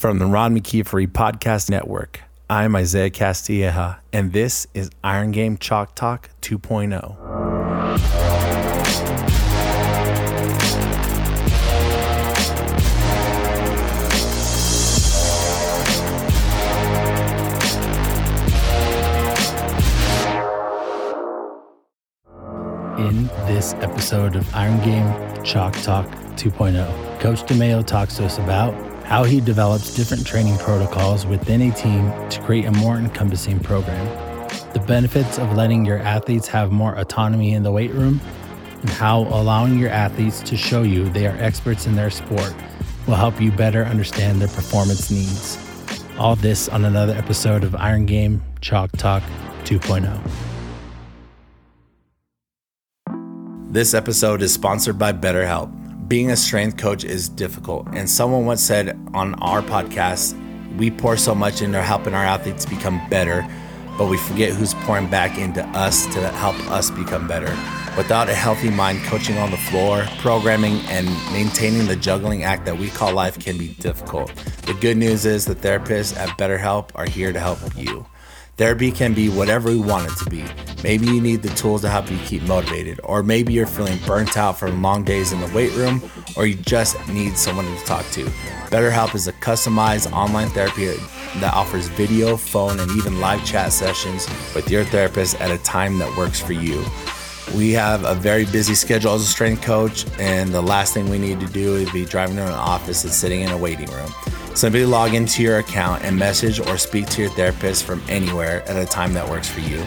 From the Ron McKiefery Podcast Network, I'm Isaiah Castilleja, and this is Iron Game Chalk Talk 2.0. In this episode of Iron Game Chalk Talk 2.0, Coach DeMayo talks to us about how he develops different training protocols within a team to create a more encompassing program, the benefits of letting your athletes have more autonomy in the weight room, and how allowing your athletes to show you they are experts in their sport will help you better understand their performance needs. All this on another episode of Iron Game Chalk Talk 2.0. This episode is sponsored by BetterHelp. Being a strength coach is difficult, and someone once said on our podcast, we pour so much into helping our athletes become better, but we forget who's pouring back into us to help us become better. Without a healthy mind, coaching on the floor, programming, and maintaining the juggling act that we call life can be difficult. The good news is the therapists at BetterHelp are here to help you. Therapy can be whatever you want it to be. Maybe you need the tools to help you keep motivated, or maybe you're feeling burnt out from long days in the weight room, or you just need someone to talk to. BetterHelp is a customized online therapy that offers video, phone, and even live chat sessions with your therapist at a time that works for you. We have a very busy schedule as a strength coach, and the last thing we need to do is be driving to an office and sitting in a waiting room. Simply log into your account and message or speak to your therapist from anywhere at a time that works for you.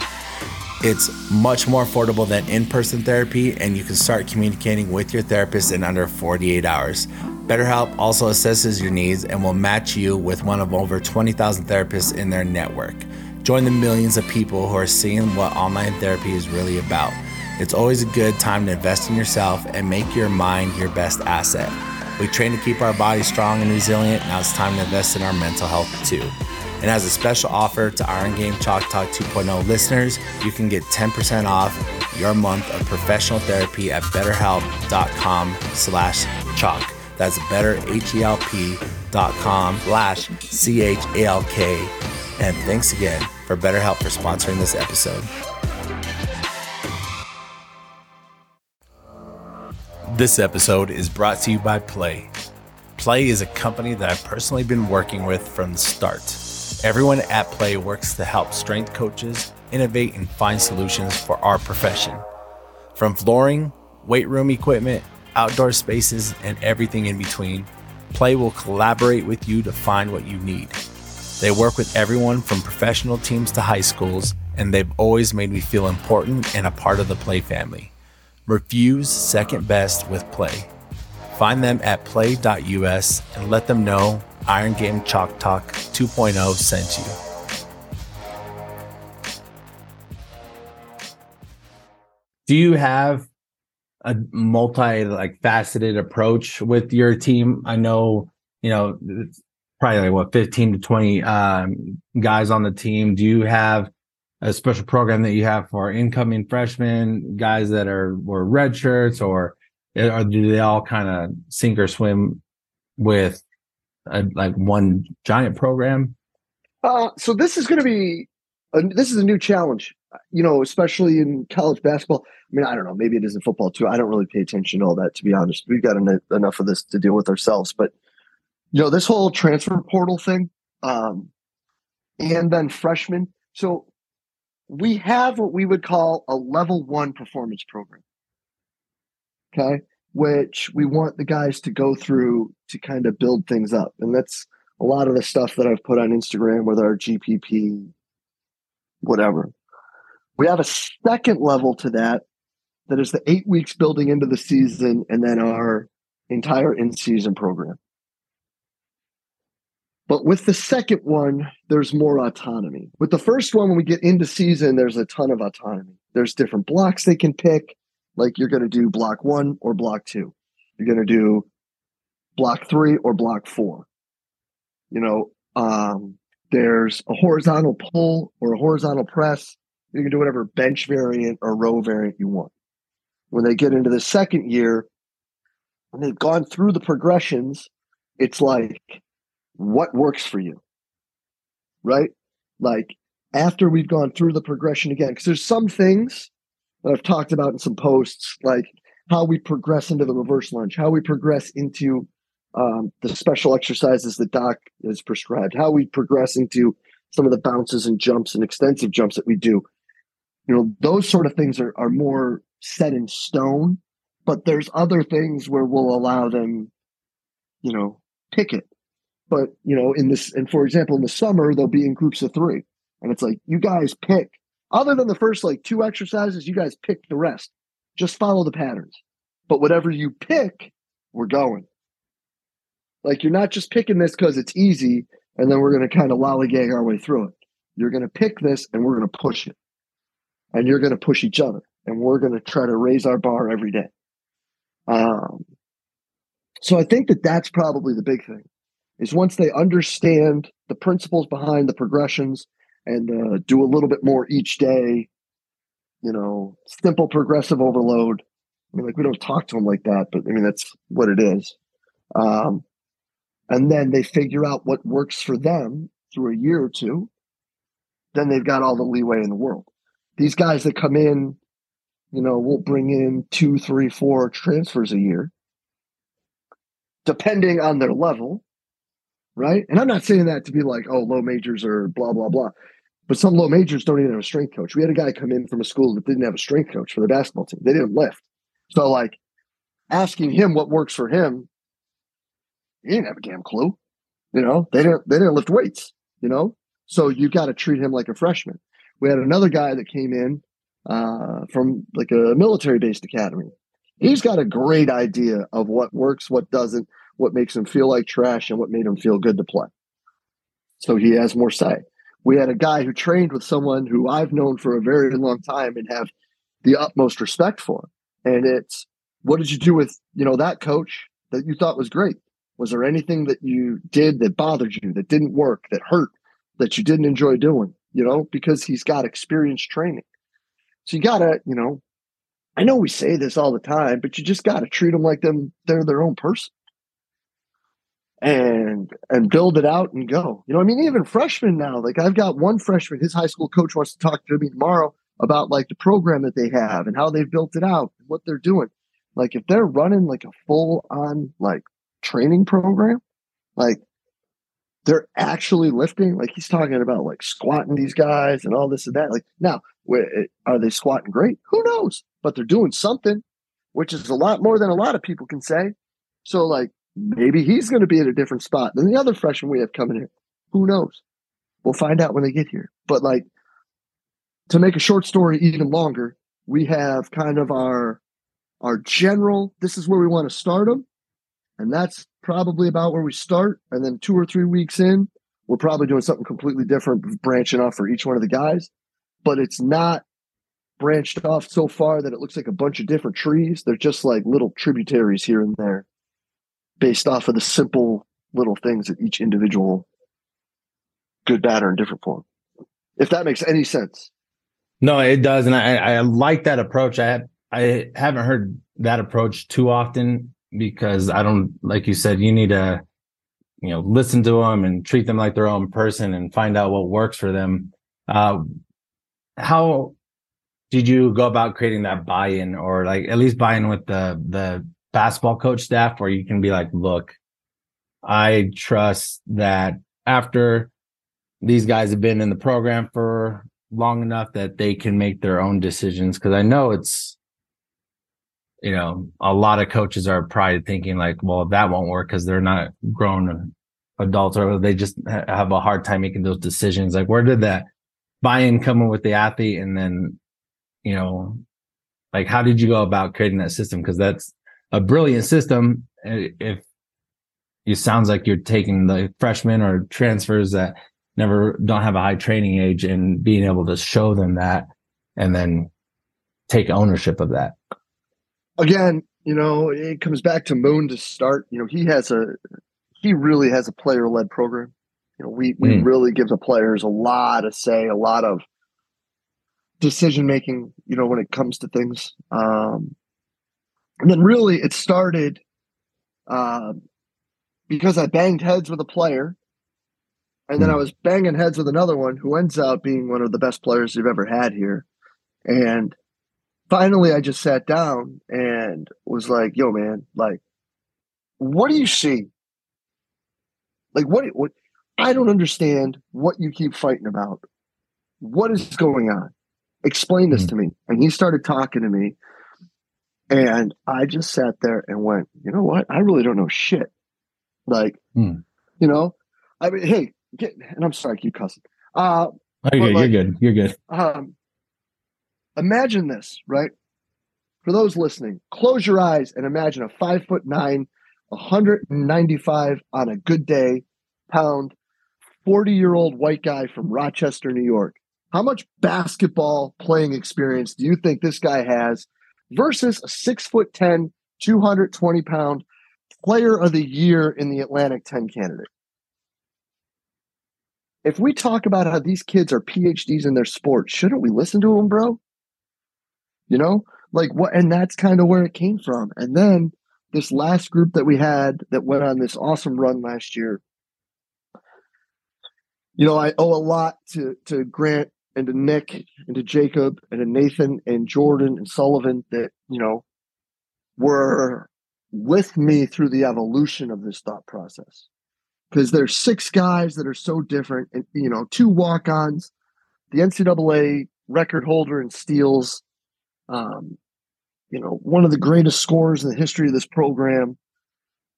It's much more affordable than in-person therapy, and you can start communicating with your therapist in under 48 hours. BetterHelp also assesses your needs and will match you with one of over 20,000 therapists in their network. Join the millions of people who are seeing what online therapy is really about. It's always a good time to invest in yourself and make your mind your best asset. We train to keep our body strong and resilient. Now it's time to invest in our mental health too. And as a special offer to Iron Game Chalk Talk 2.0 listeners, you can get 10% off your month of professional therapy at betterhelp.com/chalk. That's betterhelp.com/chalk. And thanks again for BetterHelp for sponsoring this episode. This episode is brought to you by Play. Play is a company that I've personally been working with from the start. Everyone at Play works to help strength coaches innovate and find solutions for our profession. From flooring, weight room equipment, outdoor spaces, and everything in between, Play will collaborate with you to find what you need. They work with everyone from professional teams to high schools, and they've always made me feel important and a part of the Play family. Refuse second best with Play. Find them at play.us and let them know Iron Game Chalk Talk 2.0 sent you. Do you have a multi-faceted approach with your team? I know, it's probably 15 to 20 guys on the team. Do you have a special program that you have for incoming freshmen, guys that were red shirts, or do they all kind of sink or swim with one giant program? So this is going to be a new challenge, especially in college basketball. I mean, I don't know, maybe it is in football too. I don't really pay attention to all that, to be honest. We've got enough of this to deal with ourselves. But this whole transfer portal thing, and then freshmen. So we have what we would call a level one performance program, okay, which we want the guys to go through to kind of build things up. And that's a lot of the stuff that I've put on Instagram with our GPP, whatever. We have a second level to that is the 8 weeks building into the season and then our entire in-season program. But with the second one, there's more autonomy. With the first one, when we get into season, there's a ton of autonomy. There's different blocks they can pick. Like you're going to do block one or block two. You're going to do block three or block four. There's a horizontal pull or a horizontal press. You can do whatever bench variant or row variant you want. When they get into the second year, when they've gone through the progressions, it's like, what works for you, right? Like after we've gone through the progression again, because there's some things that I've talked about in some posts, like how we progress into the reverse lunge, how we progress into the special exercises that Doc has prescribed, how we progress into some of the bounces and jumps and extensive jumps that we do. You know, those sort of things are more set in stone, but there's other things where we'll allow them, you know, pick it. But, you know, in this, and for example, in the summer, they'll be in groups of three. And it's like, you guys pick, other than the first like two exercises, you guys pick the rest. Just follow the patterns. But whatever you pick, we're going. Like, you're not just picking this because it's easy and then we're going to kind of lollygag our way through it. You're going to pick this and we're going to push it. And you're going to push each other. And we're going to try to raise our bar every day. So I think that that's probably the big thing, is once they understand the principles behind the progressions and do a little bit more each day, you know, simple progressive overload. I mean, like, we don't talk to them like that, but I mean, that's what it is. And then they figure out what works for them through a year or two. Then they've got all the leeway in the world. These guys that come in, you know, we'll bring in 2, 3, 4 transfers a year, depending on their level, right? And I'm not saying that to be like, oh, low majors are blah, blah, blah. But some low majors don't even have a strength coach. We had a guy come in from a school that didn't have a strength coach for the basketball team. They didn't lift. So, like, asking him what works for him, he didn't have a damn clue. You know, they didn't lift weights, you know? So you got to treat him like a freshman. We had another guy that came in from like a military-based academy. He's got a great idea of what works, what doesn't, what makes him feel like trash, and what made him feel good to play. So he has more say. We had a guy who trained with someone who I've known for a very long time and have the utmost respect for. And it's, what did you do with, you know, that coach that you thought was great? Was there anything that you did that bothered you, that didn't work, that hurt, that you didn't enjoy doing? You know, because he's got experienced training. So you gotta, you know, I know we say this all the time, but you just gotta treat them like they're their own person, and build it out and go. You know, I mean, even freshmen now. Like, I've got one freshman. His high school coach wants to talk to me tomorrow about like the program that they have and how they've built it out and what they're doing. Like, if they're running like a full on like training program, like they're actually lifting. Like, he's talking about like squatting these guys and all this and that. Like, now, are they squatting great? Who knows? But they're doing something, which is a lot more than a lot of people can say. So, like, maybe he's going to be at a different spot than the other freshman we have coming in. Who knows? We'll find out when they get here. But, like, to make a short story even longer, we have kind of our general, this is where we want to start them. And that's probably about where we start. And then 2 or 3 weeks in, we're probably doing something completely different, branching off for each one of the guys. But it's not branched off so far that it looks like a bunch of different trees. They're just like little tributaries here and there based off of the simple little things that each individual, good, bad, or indifferent form. If that makes any sense. No, it does. And I like that approach. I haven't heard that approach too often because I don't, like you said, you need to, you know, listen to them and treat them like their own person and find out what works for them. How did you go about creating that buy-in, or like at least buy-in with the basketball coach staff, where you can be like, look, I trust that after these guys have been in the program for long enough that they can make their own decisions? Because I know it's, you know, a lot of coaches are probably thinking like, well, that won't work because they're not grown adults, or they just have a hard time making those decisions. Like, where did that buy-in coming with the athlete? And then, you know, like, how did you go about creating that system? Because that's a brilliant system. If it sounds like you're taking the freshmen or transfers that don't have a high training age and being able to show them that and then take ownership of that. Again, you know, it comes back to Moon to start. You know, he really has a player-led program. You know, we really give the players a lot of say, a lot of decision making, you know, when it comes to things. And then really it started because I banged heads with a player And then I was banging heads with another one who ends up being one of the best players you've ever had here. And finally, I just sat down and was like, yo, man, like, what do you see? Like, what I don't understand what you keep fighting about. What is going on? Explain this to me. And he started talking to me. And I just sat there and went, you know what? I really don't know shit. Like, you know, I mean, hey, and I'm sorry, I keep cussing. You're good. Imagine this, right? For those listening, close your eyes and imagine a 5'9", 195 on a good day pound, 40-year-old white guy from Rochester, New York. How much basketball playing experience do you think this guy has versus a 6'10", 220-pound player of the year in the Atlantic 10 candidate? If we talk about how these kids are PhDs in their sport, shouldn't we listen to them, bro? You know, like what? And that's kind of where it came from. And then this last group that we had that went on this awesome run last year, you know, I owe a lot to Grant and to Nick and to Jacob and to Nathan and Jordan and Sullivan that, you know, were with me through the evolution of this thought process. Because there's six guys that are so different, and you know, two walk-ons, the NCAA record holder in steals, you know, one of the greatest scorers in the history of this program,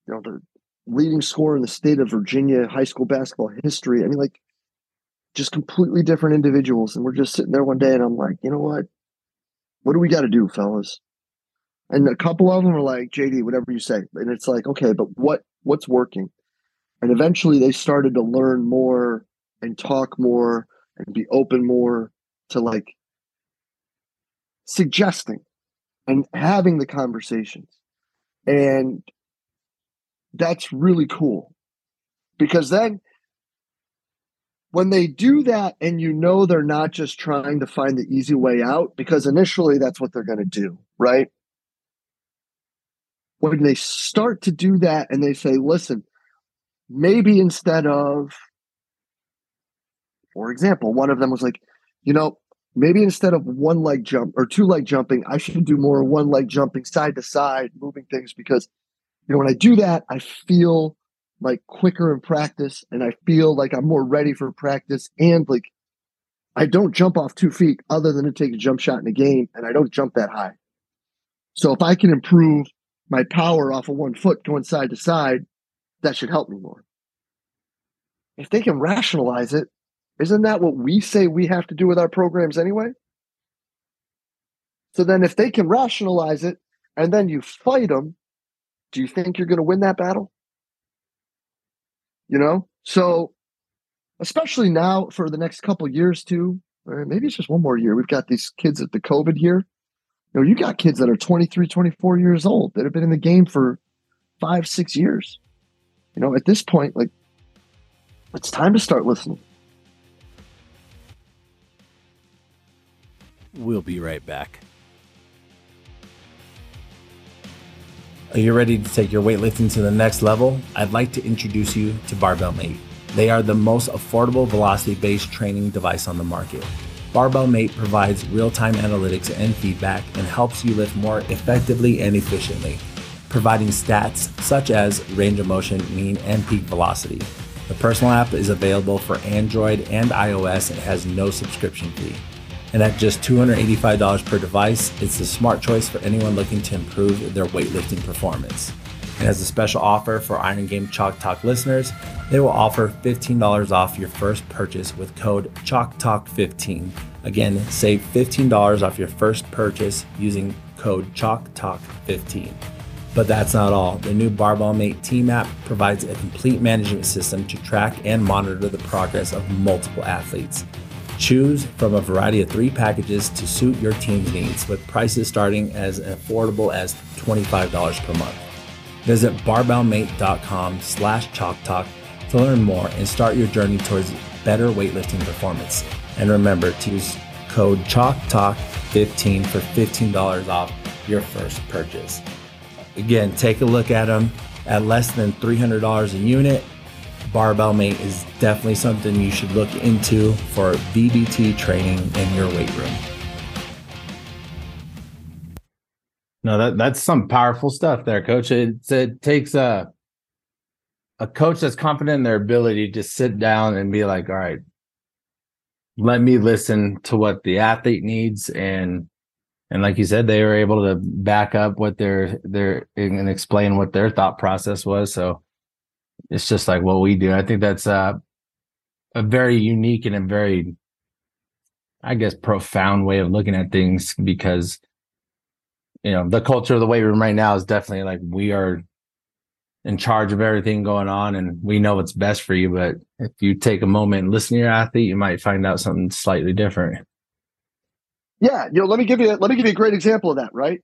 you know, the leading scorer in the state of Virginia high school basketball history. I mean, like, just completely different individuals. And we're just sitting there one day, and I'm like, you know what? What do we got to do, fellas? And a couple of them are like, JD, whatever you say. And it's like, okay, but what's working? And eventually they started to learn more and talk more and be open more to like suggesting and having the conversations. And that's really cool, because then when they do that and you know they're not just trying to find the easy way out, because initially that's what they're going to do, right? When they start to do that and they say, listen, maybe instead of, for example, one of them was like, you know, maybe instead of one leg jump or two leg jumping, I should do more one leg jumping, side to side, moving things, because, you know, when I do that, I feel like quicker in practice and I feel like I'm more ready for practice. And like, I don't jump off 2 feet other than to take a jump shot in a game, and I don't jump that high. So if I can improve my power off of 1 foot going side to side, that should help me more. If they can rationalize it, isn't that what we say we have to do with our programs anyway? So then if they can rationalize it and then you fight them, do you think you're going to win that battle? You know? So especially now for the next couple years too, or maybe it's just one more year, we've got these kids at the COVID year. You know, you got kids that are 23, 24 years old that have been in the game for 5, 6 years. You know, at this point, like, it's time to start listening. We'll be right back. Are you ready to take your weightlifting to the next level? I'd like to introduce you to Barbell Mate. They are the most affordable velocity-based training device on the market. Barbell Mate provides real-time analytics and feedback and helps you lift more effectively and efficiently, providing stats such as range of motion, mean, and peak velocity. The personal app is available for Android and iOS and has no subscription fee. And at just $285 per device, it's a smart choice for anyone looking to improve their weightlifting performance. And as a special offer for Iron Game Chalk Talk listeners, they will offer $15 off your first purchase with code CHALKTALK15. Again, save $15 off your first purchase using code CHALKTALK15. But that's not all. The new Barbell Mate team app provides a complete management system to track and monitor the progress of multiple athletes. Choose from a variety of 3 packages to suit your team's needs, with prices starting as affordable as $25 per month. Visit barbellmate.com/chalktalk to learn more and start your journey towards better weightlifting performance. And remember to use code CHALKTALK15 for $15 off your first purchase. Again, take a look at them at less than $300 a unit. Barbell Mate is definitely something you should look into for BBT training in your weight room. No, that's some powerful stuff there, Coach. It takes a coach that's confident in their ability to sit down and be like, all right, let me listen to what the athlete needs. And like you said, they were able to back up what their and explain what their thought process was. So it's just like what we do. I think that's a very unique and a very, I guess, profound way of looking at things, because you know, the culture of the weight room right now is definitely like we are in charge of everything going on and we know what's best for you. But if you take a moment and listen to your athlete, you might find out something slightly different. Yeah. You know, let me give you a great example of that, right?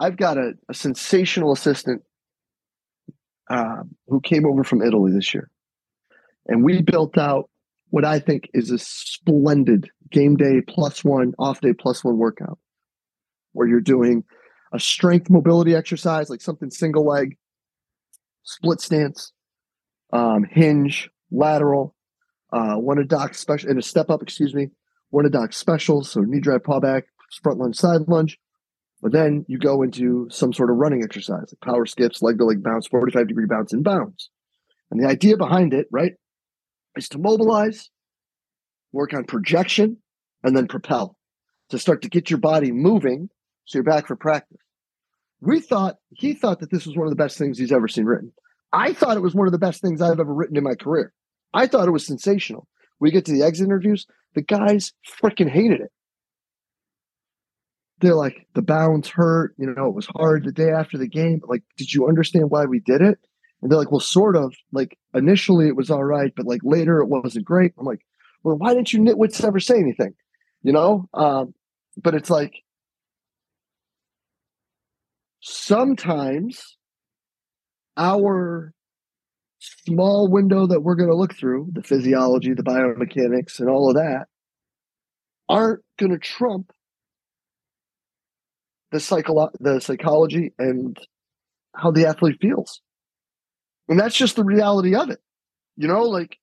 I've got a sensational assistant who came over from Italy this year. And we built out what I think is a splendid game day +1, off day +1 workout, where you're doing a strength mobility exercise, like something single leg, split stance, hinge, lateral, one of Doc's specials, so knee drive, paw back, front lunge, side lunge. But then you go into some sort of running exercise, like power skips, leg to leg bounce, 45 degree bounce and bounds. And the idea behind it, right, is to mobilize, work on projection, and then propel, to start to get your body moving so you're back for practice. He thought that this was one of the best things he's ever seen written. I thought it was one of the best things I've ever written in my career. I thought it was sensational. We get to the exit interviews, the guys freaking hated it. They're like, the bounds hurt, you know, it was hard the day after the game. Like, did you understand why we did it? And they're like, well, sort of. Like, initially it was all right, but like later it wasn't great. I'm like, well, why didn't you nitwits ever say anything? You know? But it's like, sometimes our small window that we're going to look through, the physiology, the biomechanics, and all of that, aren't going to trump the psychology and how the athlete feels. And that's just the reality of it. You know, like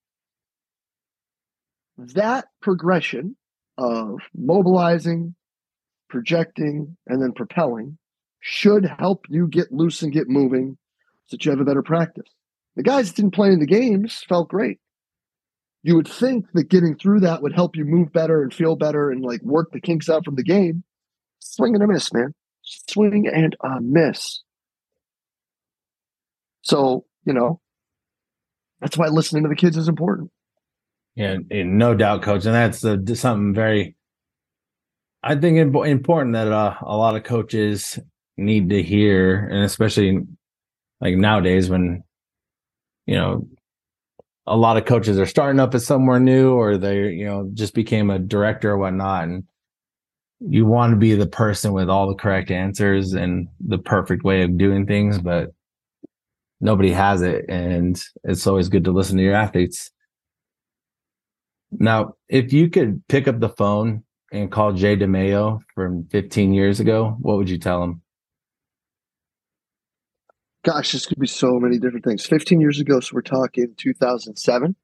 that progression of mobilizing, projecting, and then propelling should help you get loose and get moving so that you have a better practice. The guys that didn't play in the games felt great. You would think that getting through that would help you move better and feel better and like work the kinks out from the game. Swing and a miss, man. Swing and a miss. So, you know, that's why listening to the kids is important. Yeah, and no doubt, Coach. And that's something very, I think, important that a lot of coaches need to hear. And especially like nowadays when, you know, a lot of coaches are starting up at somewhere new, or they, you know, just became a director or whatnot. And you want to be the person with all the correct answers and the perfect way of doing things, but nobody has it. And it's always good to listen to your athletes. Now, if you could pick up the phone and call Jay DeMayo from 15 years ago, what would you tell him? Gosh, this could be so many different things. 15 years ago, so we're talking 2007,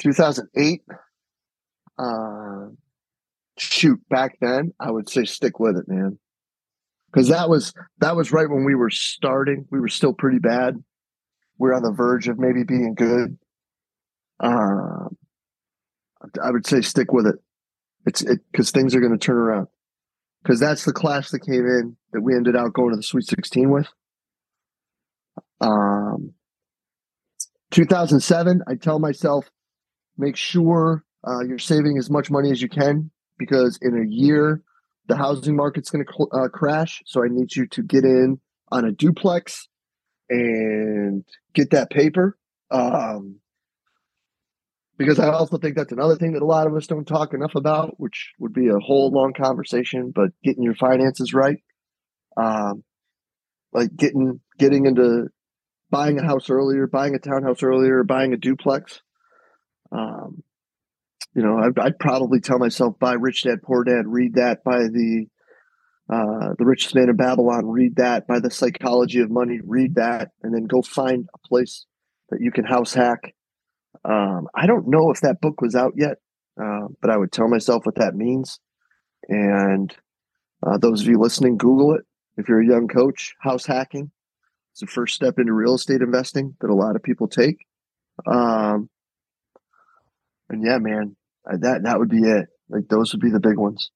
2008. Shoot, back then, I would say stick with it, man. Because that was right when we were starting. We were still pretty bad. We were on the verge of maybe being good. I would say stick with it. It's because things are going to turn around. Because that's the class that came in that we ended up going to the Sweet 16 with. 2007, I tell myself, make sure you're saving as much money as you can, because in a year, the housing market's going to crash. So I need you to get in on a duplex and get that paper. Because I also think that's another thing that a lot of us don't talk enough about, which would be a whole long conversation, but getting your finances right. Like getting into buying a house earlier, buying a townhouse earlier, buying a duplex. You know, I'd probably tell myself, buy Rich Dad, Poor Dad, read that, buy the Richest Man in Babylon, read that, buy the Psychology of Money, read that, and then go find a place that you can house hack. I don't know if that book was out yet, but I would tell myself what that means. And those of you listening, Google it. If you're a young coach, house hacking. It's the first step into real estate investing that a lot of people take. And yeah, man, that would be it. Like, those would be the big ones.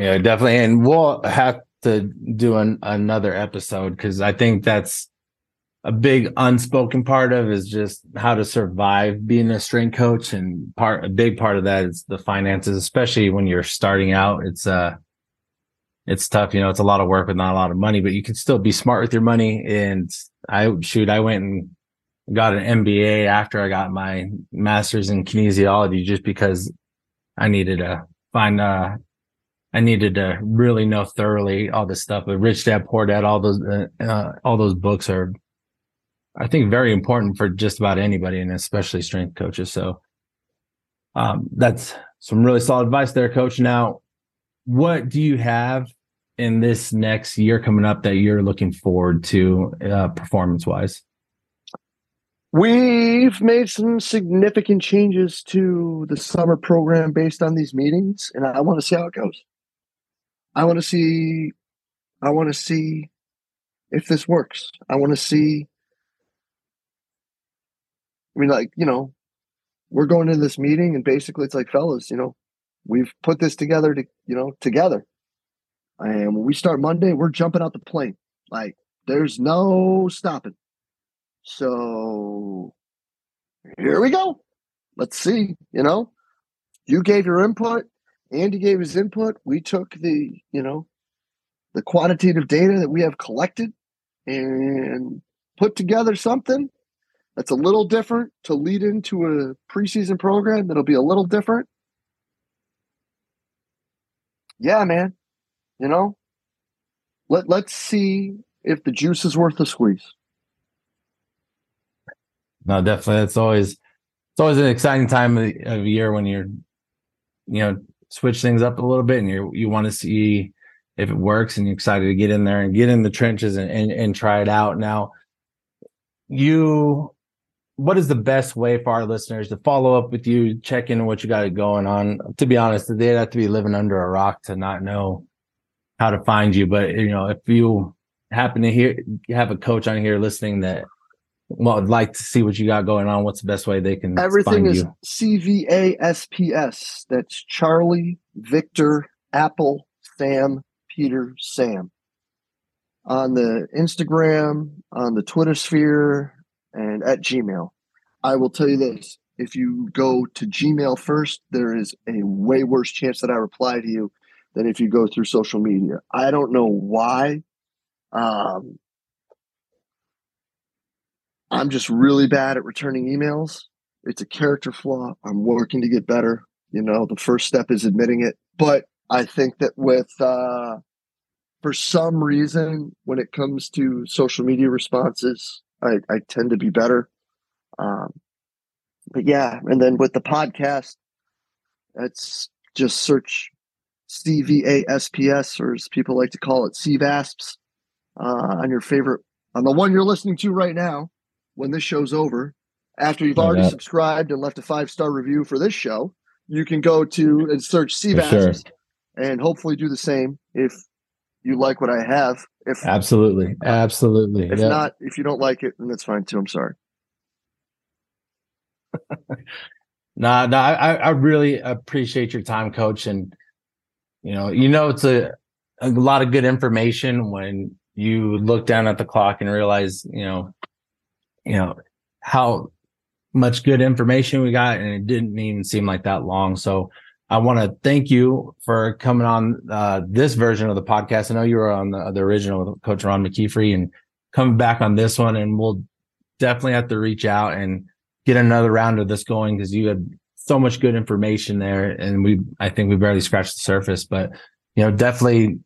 Yeah, definitely. And we'll have to do another episode, because I think that's a big unspoken part of is just how to survive being a strength coach. And a big part of that is the finances, especially when you're starting out. It's tough, you know, it's a lot of work with not a lot of money, but you can still be smart with your money. And I went and got an MBA after I got my master's in kinesiology, just because I needed to really know thoroughly all this stuff. But Rich Dad, Poor Dad, all those books are, I think, very important for just about anybody, and especially strength coaches. So that's some really solid advice there, Coach. Now, what do you have in this next year coming up that you're looking forward to performance-wise? We've made some significant changes to the summer program based on these meetings, and I want to see how it goes. I want to see if this works. I want to see. I mean, like, you know, we're going into this meeting, and basically it's like, fellas, you know, we've put this together together. And when we start Monday, we're jumping out the plane. Like, there's no stopping. So here we go. Let's see, you know, you gave your input. Andy gave his input. We took the quantitative data that we have collected and put together something that's a little different to lead into a preseason program. That'll be a little different. Yeah, man, you know, let's see if the juice is worth the squeeze. No, definitely. It's always an exciting time of year when you're, you know, switch things up a little bit, and you want to see if it works, and you're excited to get in there and get in the trenches and try it out. Now, what is the best way for our listeners to follow up with you, check in what you got going on? To be honest, they'd have to be living under a rock to not know how to find you. But, you know, if you happen to have a coach on here listening that, well, I'd like to see what you got going on, what's the best way they can find you? Everything is CVASPS. That's Charlie, Victor, Apple, Sam, Peter, Sam. On the Instagram, on the Twitter sphere, and at Gmail. I will tell you this. If you go to Gmail first, there is a way worse chance that I reply to you than if you go through social media. I don't know why. I'm just really bad at returning emails. It's a character flaw. I'm working to get better. You know, the first step is admitting it. But I think that for some reason, when it comes to social media responses, I tend to be better. But yeah, and then with the podcast, it's just search CVASPS, or as people like to call it, CVASPS, on the one you're listening to right now. When this show's over, after you've already subscribed and left a 5-star review for this show, you can go to and search CVASPS, sure, and hopefully do the same if you like what I have. If absolutely. If not, if you don't like it, then that's fine too. I'm sorry. I really appreciate your time, Coach. And you know, it's a lot of good information when you look down at the clock and realize, you know how much good information we got, and it didn't even seem like that long. So I want to thank you for coming on this version of the podcast. I know you were on the original with Coach Ron McKiefery, and coming back on this one, and we'll definitely have to reach out and get another round of this going, because you had so much good information there, and I think we barely scratched the surface. But, you know, definitely,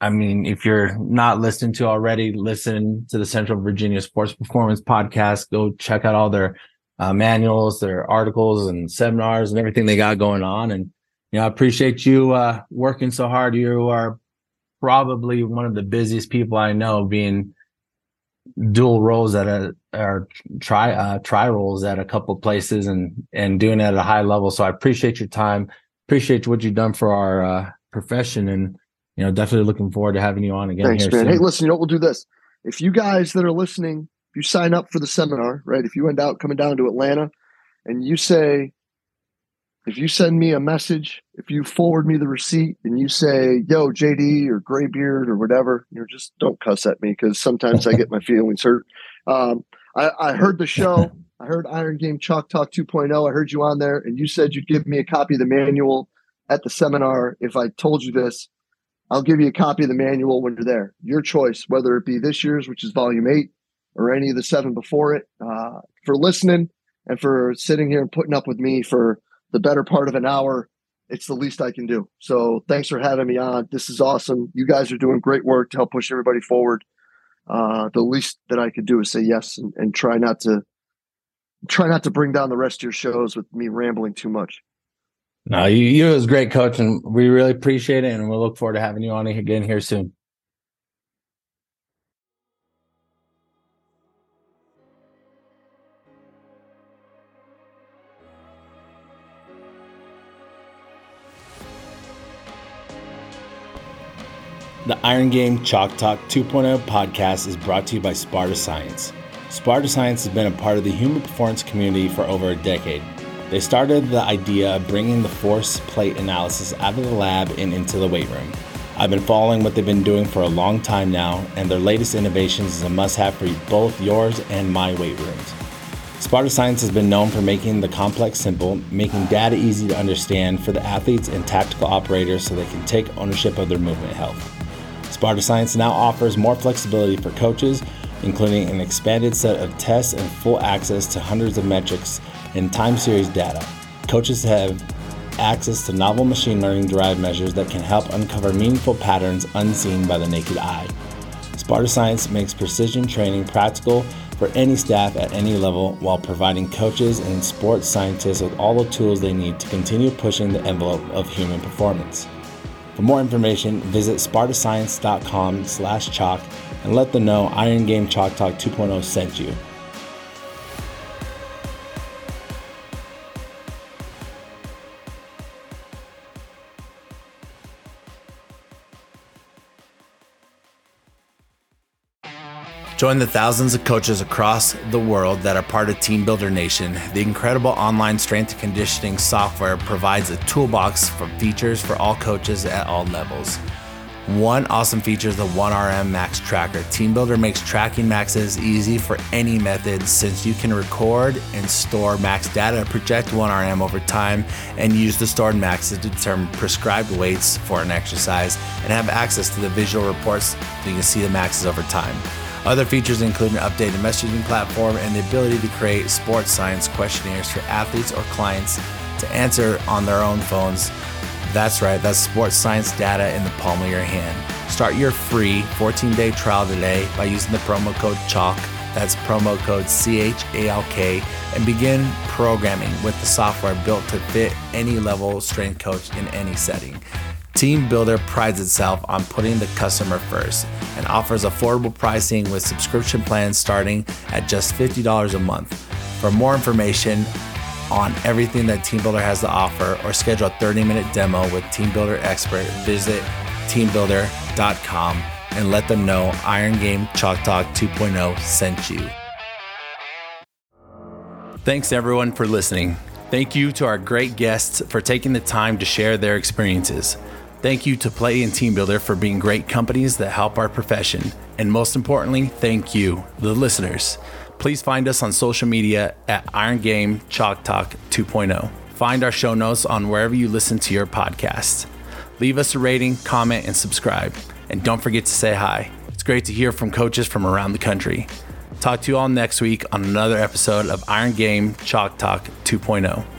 I mean, if you're not listening to already, listen to the Central Virginia Sports Performance podcast. Go check out all their manuals, their articles, and seminars, and everything they got going on. And, you know, I appreciate you working so hard. You are probably one of the busiest people I know, being dual roles at tri roles at a couple places and doing it at a high level. So I appreciate your time, appreciate what you've done for our profession, and you know, definitely looking forward to having you on again. Thanks, man. Hey, listen, you know what, we'll do this. If you guys that are listening, if you sign up for the seminar, right? If you end up coming down to Atlanta, and you say, if you send me a message, if you forward me the receipt and you say, yo, JD or Graybeard or whatever, you know, just don't cuss at me because sometimes I get my feelings hurt. I heard the show. I heard Iron Game Chalk Talk 2.0. I heard you on there and you said you'd give me a copy of the manual at the seminar. If I told you this, I'll give you a copy of the manual when you're there. Your choice, whether it be this year's, which is volume 8, or any of the 7 before it, for listening and for sitting here and putting up with me for the better part of an hour. It's the least I can do. So thanks for having me on. This is awesome. You guys are doing great work to help push everybody forward. The least that I could do is say yes and try not to bring down the rest of your shows with me rambling too much. No, you was great, Coach, and we really appreciate it. And we'll look forward to having you on again here soon. The Iron Game Chalk Talk 2.0 podcast is brought to you by Sparta Science. Sparta Science has been a part of the human performance community for over a decade. They started the idea of bringing the force plate analysis out of the lab and into the weight room. I've been following what they've been doing for a long time now, and their latest innovations is a must-have for both yours and my weight rooms. Sparta Science has been known for making the complex simple, making data easy to understand for the athletes and tactical operators so they can take ownership of their movement health. Sparta Science now offers more flexibility for coaches, including an expanded set of tests and full access to hundreds of metrics and time series data. Coaches have access to novel machine learning-derived measures that can help uncover meaningful patterns unseen by the naked eye. Sparta Science makes precision training practical for any staff at any level while providing coaches and sports scientists with all the tools they need to continue pushing the envelope of human performance. For more information, visit spartascience.com/chalk and let them know Iron Game Chalk Talk 2.0 sent you. Join the thousands of coaches across the world that are part of TeamBuildr Nation. The incredible online strength and conditioning software provides a toolbox for features for all coaches at all levels. One awesome feature is the 1RM Max Tracker. TeamBuildr makes tracking maxes easy for any method since you can record and store max data to project 1RM over time and use the stored maxes to determine prescribed weights for an exercise and have access to the visual reports so you can see the maxes over time. Other features include an updated messaging platform and the ability to create sports science questionnaires for athletes or clients to answer on their own phones. That's right, that's sports science data in the palm of your hand. Start your free 14-day trial today by using the promo code CHALK, that's promo code CHALK, and begin programming with the software built to fit any level strength coach in any setting. TeamBuildr prides itself on putting the customer first and offers affordable pricing with subscription plans starting at just $50 a month. For more information on everything that TeamBuildr has to offer or schedule a 30-minute demo with TeamBuildr expert, visit teambuildr.com and let them know Iron Game Chalk Talk 2.0 sent you. Thanks everyone for listening. Thank you to our great guests for taking the time to share their experiences. Thank you to Play and TeamBuildr for being great companies that help our profession. And most importantly, thank you, the listeners. Please find us on social media at Iron Game Chalk Talk 2.0. Find our show notes on wherever you listen to your podcast. Leave us a rating, comment, and subscribe. And don't forget to say hi. It's great to hear from coaches from around the country. Talk to you all next week on another episode of Iron Game Chalk Talk 2.0.